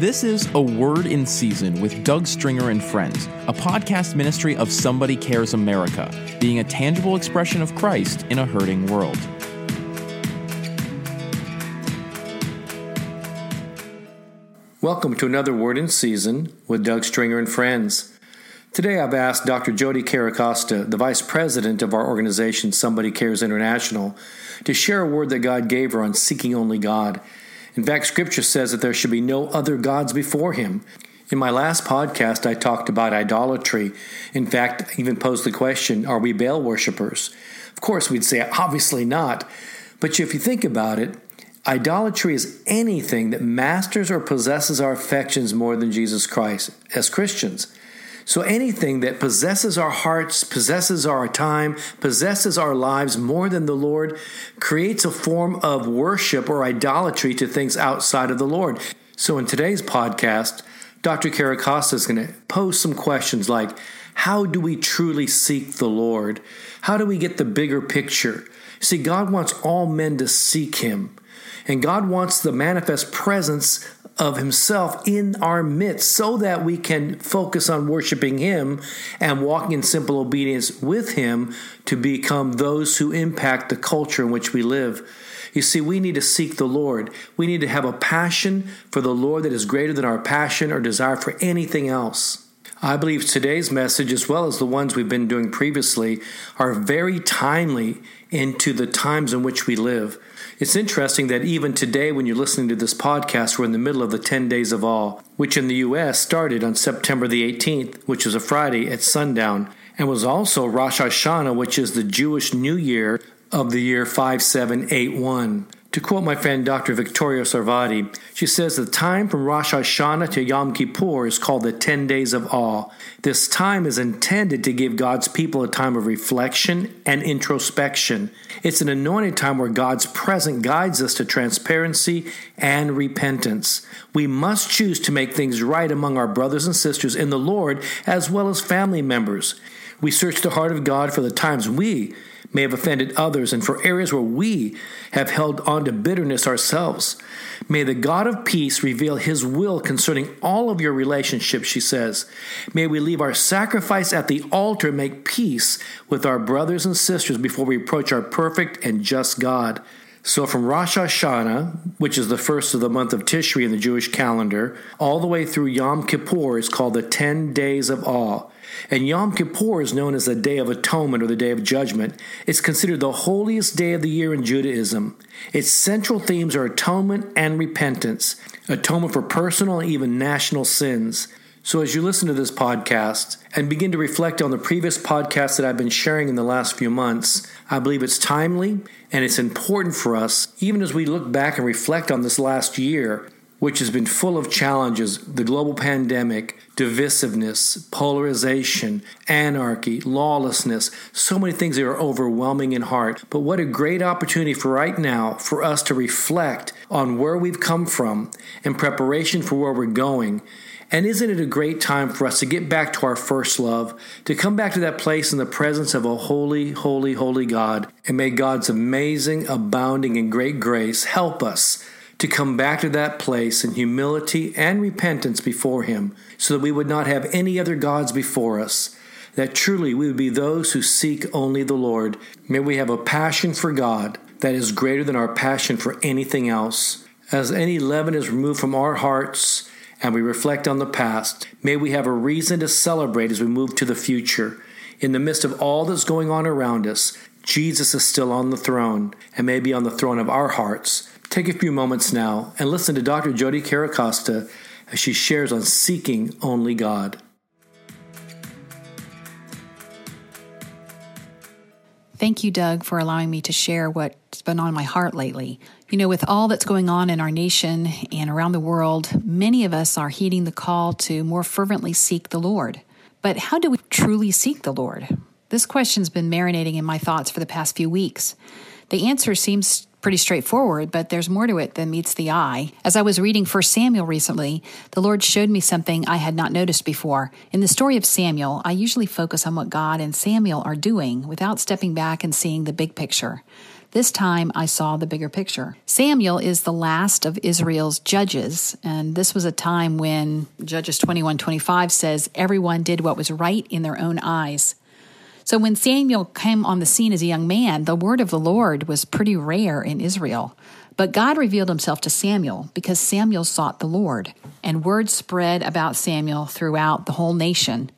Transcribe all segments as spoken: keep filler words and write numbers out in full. This is A Word in Season with Doug Stringer and Friends, a podcast ministry of Somebody Cares America, being a tangible expression of Christ in a hurting world. Welcome to another Word in Season with Doug Stringer and Friends. Today I've asked Doctor Jodie Chiricosta, the Vice President of our organization Somebody Cares International, to share a word that God gave her on seeking only God. In fact, Scripture says that there should be no other gods before Him. In my last podcast, I talked about idolatry. In fact, I even posed the question, are we Baal worshipers? Of course, we'd say, obviously not. But if you think about it, idolatry is anything that masters or possesses our affections more than Jesus Christ as Christians. So anything that possesses our hearts, possesses our time, possesses our lives more than the Lord, creates a form of worship or idolatry to things outside of the Lord. So in today's podcast, Doctor Chiricosta is going to pose some questions like, how do we truly seek the Lord? How do we get the bigger picture? See, God wants all men to seek Him. And God wants the manifest presence of Himself in our midst so that we can focus on worshiping Him and walking in simple obedience with Him to become those who impact the culture in which we live. You see, we need to seek the Lord. We need to have a passion for the Lord that is greater than our passion or desire for anything else. I believe today's message, as well as the ones we've been doing previously, are very timely into the times in which we live. It's interesting that even today when you're listening to this podcast, we're in the middle of the ten days of awe, which in the U S started on September the eighteenth, which was a Friday at sundown, and was also Rosh Hashanah, which is the Jewish New Year of the year five seven eight one. To quote my friend Doctor Victoria Sarvati, she says the time from Rosh Hashanah to Yom Kippur is called the ten days of awe. This time is intended to give God's people a time of reflection and introspection. It's an anointed time where God's presence guides us to transparency and repentance. We must choose to make things right among our brothers and sisters in the Lord as well as family members. We search the heart of God for the times we may have offended others and for areas where we have held on to bitterness ourselves. May the God of peace reveal His will concerning all of your relationships, she says. May we leave our sacrifice at the altar and make peace with our brothers and sisters before we approach our perfect and just God. So from Rosh Hashanah, which is the first of the month of Tishri in the Jewish calendar, all the way through Yom Kippur is called the ten days of awe. And Yom Kippur is known as the Day of Atonement or the Day of Judgment. It's considered the holiest day of the year in Judaism. Its central themes are atonement and repentance, atonement for personal and even national sins. So as you listen to this podcast and begin to reflect on the previous podcasts that I've been sharing in the last few months, I believe it's timely and it's important for us, even as we look back and reflect on this last year, which has been full of challenges: the global pandemic, divisiveness, polarization, anarchy, lawlessness, so many things that are overwhelming in heart. But what a great opportunity for right now for us to reflect on where we've come from in preparation for where we're going. And isn't it a great time for us to get back to our first love, to come back to that place in the presence of a holy, holy, holy God? And may God's amazing, abounding, and great grace help us to come back to that place in humility and repentance before Him, so that we would not have any other gods before us, that truly we would be those who seek only the Lord. May we have a passion for God that is greater than our passion for anything else. As any leaven is removed from our hearts, and we reflect on the past, may we have a reason to celebrate as we move to the future. In the midst of all that's going on around us, Jesus is still on the throne, and may be on the throne of our hearts. Take a few moments now and listen to Doctor Jodie Chiricosta as she shares on seeking only God. Thank you, Doug, for allowing me to share what's been on my heart lately. You know, with all that's going on in our nation and around the world, many of us are heeding the call to more fervently seek the Lord. But how do we truly seek the Lord? This question's been marinating in my thoughts for the past few weeks. The answer seems pretty straightforward, but there's more to it than meets the eye. As I was reading First Samuel recently, the Lord showed me something I had not noticed before. In the story of Samuel, I usually focus on what God and Samuel are doing without stepping back and seeing the big picture. This time I saw the bigger picture. Samuel is the last of Israel's judges, and this was a time when Judges twenty-one twenty-five says, everyone did what was right in their own eyes. So when Samuel came on the scene as a young man, the word of the Lord was pretty rare in Israel. But God revealed himself to Samuel because Samuel sought the Lord, and word spread about Samuel throughout the whole nation.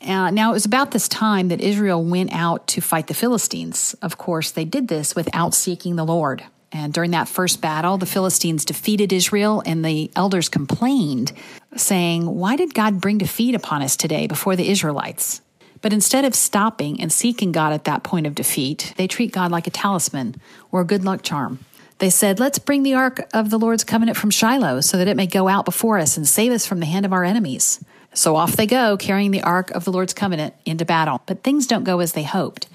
Uh, now, it was about this time that Israel went out to fight the Philistines. Of course, they did this without seeking the Lord. And during that first battle, the Philistines defeated Israel, and the elders complained, saying, "Why did God bring defeat upon us today before the Israelites?" But instead of stopping and seeking God at that point of defeat, they treat God like a talisman or a good luck charm. They said, "Let's bring the Ark of the Lord's Covenant from Shiloh so that it may go out before us and save us from the hand of our enemies." So off they go, carrying the Ark of the Lord's Covenant into battle. But things don't go as they hoped,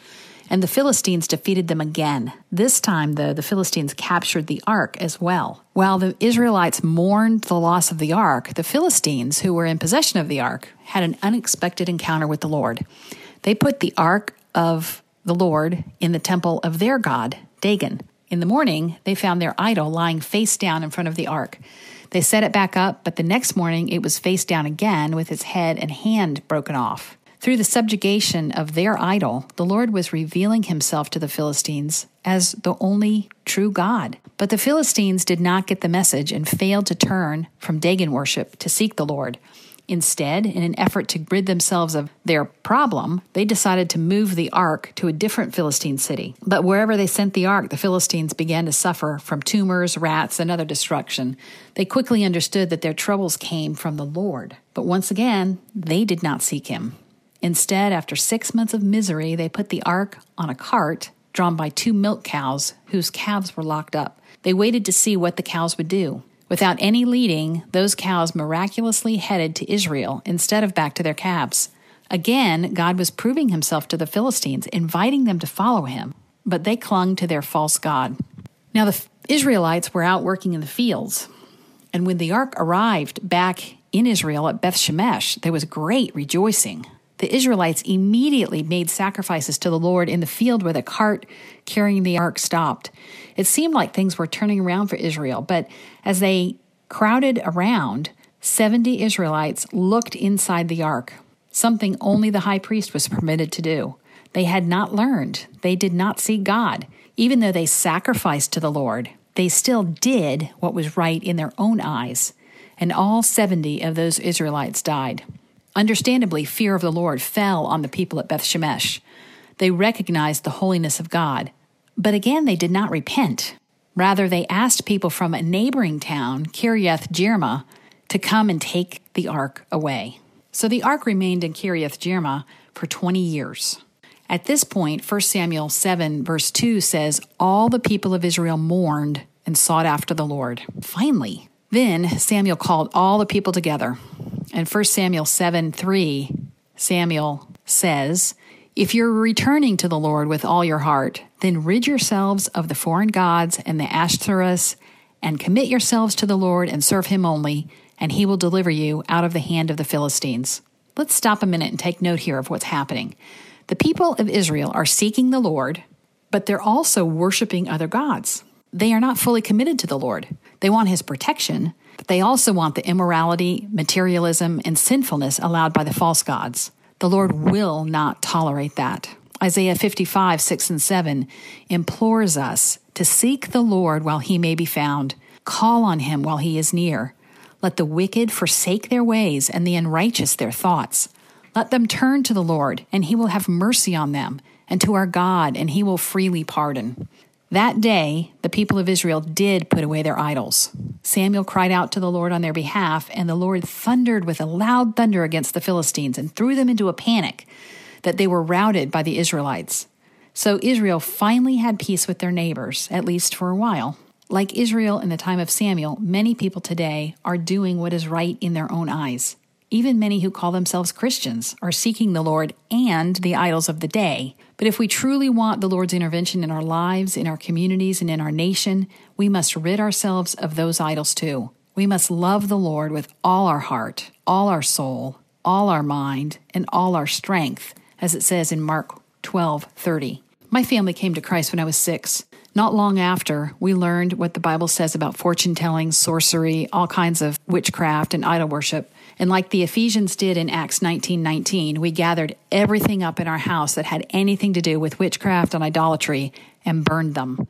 and the Philistines defeated them again. This time, though, the Philistines captured the Ark as well. While the Israelites mourned the loss of the Ark, the Philistines, who were in possession of the Ark, had an unexpected encounter with the Lord. They put the Ark of the Lord in the temple of their god, Dagon. In the morning, they found their idol lying face down in front of the Ark. They set it back up, but the next morning it was face down again with its head and hand broken off. Through the subjugation of their idol, the Lord was revealing himself to the Philistines as the only true God. But the Philistines did not get the message and failed to turn from Dagon worship to seek the Lord. Instead, in an effort to rid themselves of their problem, they decided to move the ark to a different Philistine city. But wherever they sent the ark, the Philistines began to suffer from tumors, rats, and other destruction. They quickly understood that their troubles came from the Lord. But once again, they did not seek him. Instead, after six months of misery, they put the ark on a cart drawn by two milk cows whose calves were locked up. They waited to see what the cows would do. Without any leading, those cows miraculously headed to Israel instead of back to their calves. Again, God was proving himself to the Philistines, inviting them to follow him, but they clung to their false god. Now the Israelites were out working in the fields, and when the ark arrived back in Israel at Beth Shemesh, there was great rejoicing. The Israelites immediately made sacrifices to the Lord in the field where the cart carrying the ark stopped. It seemed like things were turning around for Israel, but as they crowded around, seventy Israelites looked inside the ark, something only the high priest was permitted to do. They had not learned. They did not see God. Even though they sacrificed to the Lord, they still did what was right in their own eyes, and all seventy of those Israelites died. Understandably, fear of the Lord fell on the people at Beth Shemesh. They recognized the holiness of God. But again, they did not repent. Rather, they asked people from a neighboring town, Kiriath Jearim, to come and take the ark away. So the ark remained in Kiriath Jearim for twenty years. At this point, First Samuel seven verse two says, all the people of Israel mourned and sought after the Lord. Finally. Then Samuel called all the people together. And First Samuel seven three, Samuel says, if you're returning to the Lord with all your heart, then rid yourselves of the foreign gods and the Ashtaroth, and commit yourselves to the Lord and serve him only, and he will deliver you out of the hand of the Philistines. Let's stop a minute and take note here of what's happening. The people of Israel are seeking the Lord, but they're also worshiping other gods. They are not fully committed to the Lord. They want his protection, but they also want the immorality, materialism, and sinfulness allowed by the false gods. The Lord will not tolerate that. Isaiah fifty-five, six and seven implores us to seek the Lord while he may be found. Call on him while he is near. Let the wicked forsake their ways and the unrighteous their thoughts. Let them turn to the Lord, and he will have mercy on them, and to our God, and he will freely pardon. That day, the people of Israel did put away their idols. Samuel cried out to the Lord on their behalf, and the Lord thundered with a loud thunder against the Philistines and threw them into a panic that they were routed by the Israelites. So Israel finally had peace with their neighbors, at least for a while. Like Israel in the time of Samuel, many people today are doing what is right in their own eyes. Even many who call themselves Christians are seeking the Lord and the idols of the day. But if we truly want the Lord's intervention in our lives, in our communities, and in our nation, we must rid ourselves of those idols too. We must love the Lord with all our heart, all our soul, all our mind, and all our strength, as it says in Mark twelve thirty. My family came to Christ when I was six. Not long after, we learned what the Bible says about fortune-telling, sorcery, all kinds of witchcraft and idol worship. And like the Ephesians did in Acts nineteen nineteen, we gathered everything up in our house that had anything to do with witchcraft and idolatry and burned them.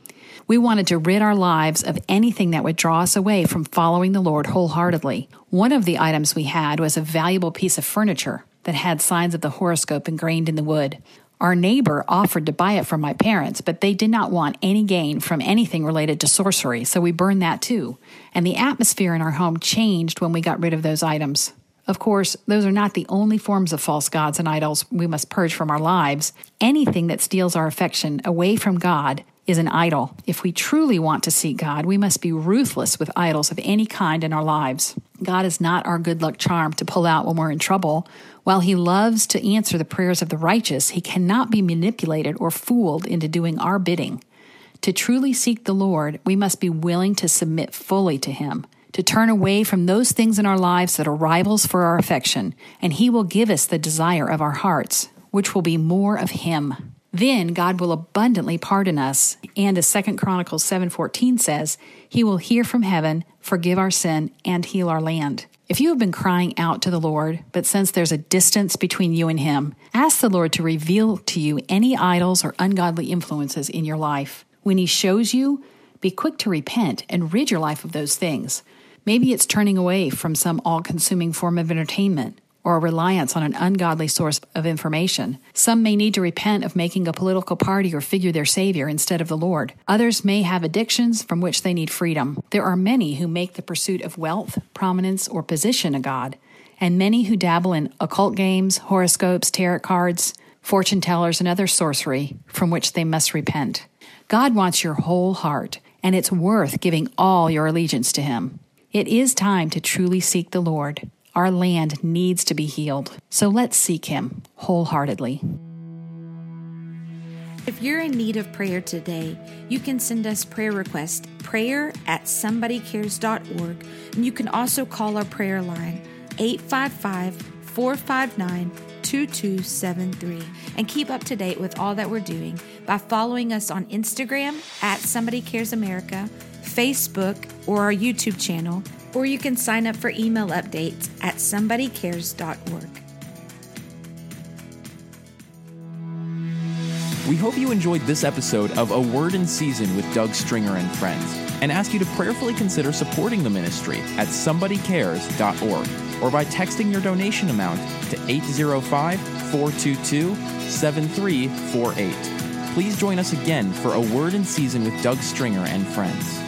We wanted to rid our lives of anything that would draw us away from following the Lord wholeheartedly. One of the items we had was a valuable piece of furniture that had signs of the horoscope ingrained in the wood. Our neighbor offered to buy it from my parents, but they did not want any gain from anything related to sorcery, so we burned that too. And the atmosphere in our home changed when we got rid of those items. Of course, those are not the only forms of false gods and idols we must purge from our lives. Anything that steals our affection away from God is an idol. If we truly want to see God, we must be ruthless with idols of any kind in our lives. God is not our good luck charm to pull out when we're in trouble. While he loves to answer the prayers of the righteous, he cannot be manipulated or fooled into doing our bidding. To truly seek the Lord, we must be willing to submit fully to him, to turn away from those things in our lives that are rivals for our affection, and he will give us the desire of our hearts, which will be more of him. Then God will abundantly pardon us, and as Second Chronicles seven fourteen says, he will hear from heaven, forgive our sin, and heal our land. If you have been crying out to the Lord, but since there's a distance between you and him, ask the Lord to reveal to you any idols or ungodly influences in your life. When he shows you, be quick to repent and rid your life of those things. Maybe it's turning away from some all-consuming form of entertainment, or a reliance on an ungodly source of information. Some may need to repent of making a political party or figure their savior instead of the Lord. Others may have addictions from which they need freedom. There are many who make the pursuit of wealth, prominence, or position a god, and many who dabble in occult games, horoscopes, tarot cards, fortune tellers, and other sorcery from which they must repent. God wants your whole heart, and it's worth giving all your allegiance to him. It is time to truly seek the Lord. Our land needs to be healed. So let's seek him wholeheartedly. If you're in need of prayer today, you can send us prayer requests, prayer at somebody cares dot org. And you can also call our prayer line, eight five five, four five nine, two two seven three. And keep up to date with all that we're doing by following us on Instagram at somebody cares america, Facebook, or our YouTube channel, or you can sign up for email updates at somebody cares dot org. We hope you enjoyed this episode of A Word in Season with Doug Stringer and Friends, and ask you to prayerfully consider supporting the ministry at somebody cares dot org or by texting your donation amount to eight zero five, four two two, seven three four eight. Please join us again for A Word in Season with Doug Stringer and Friends.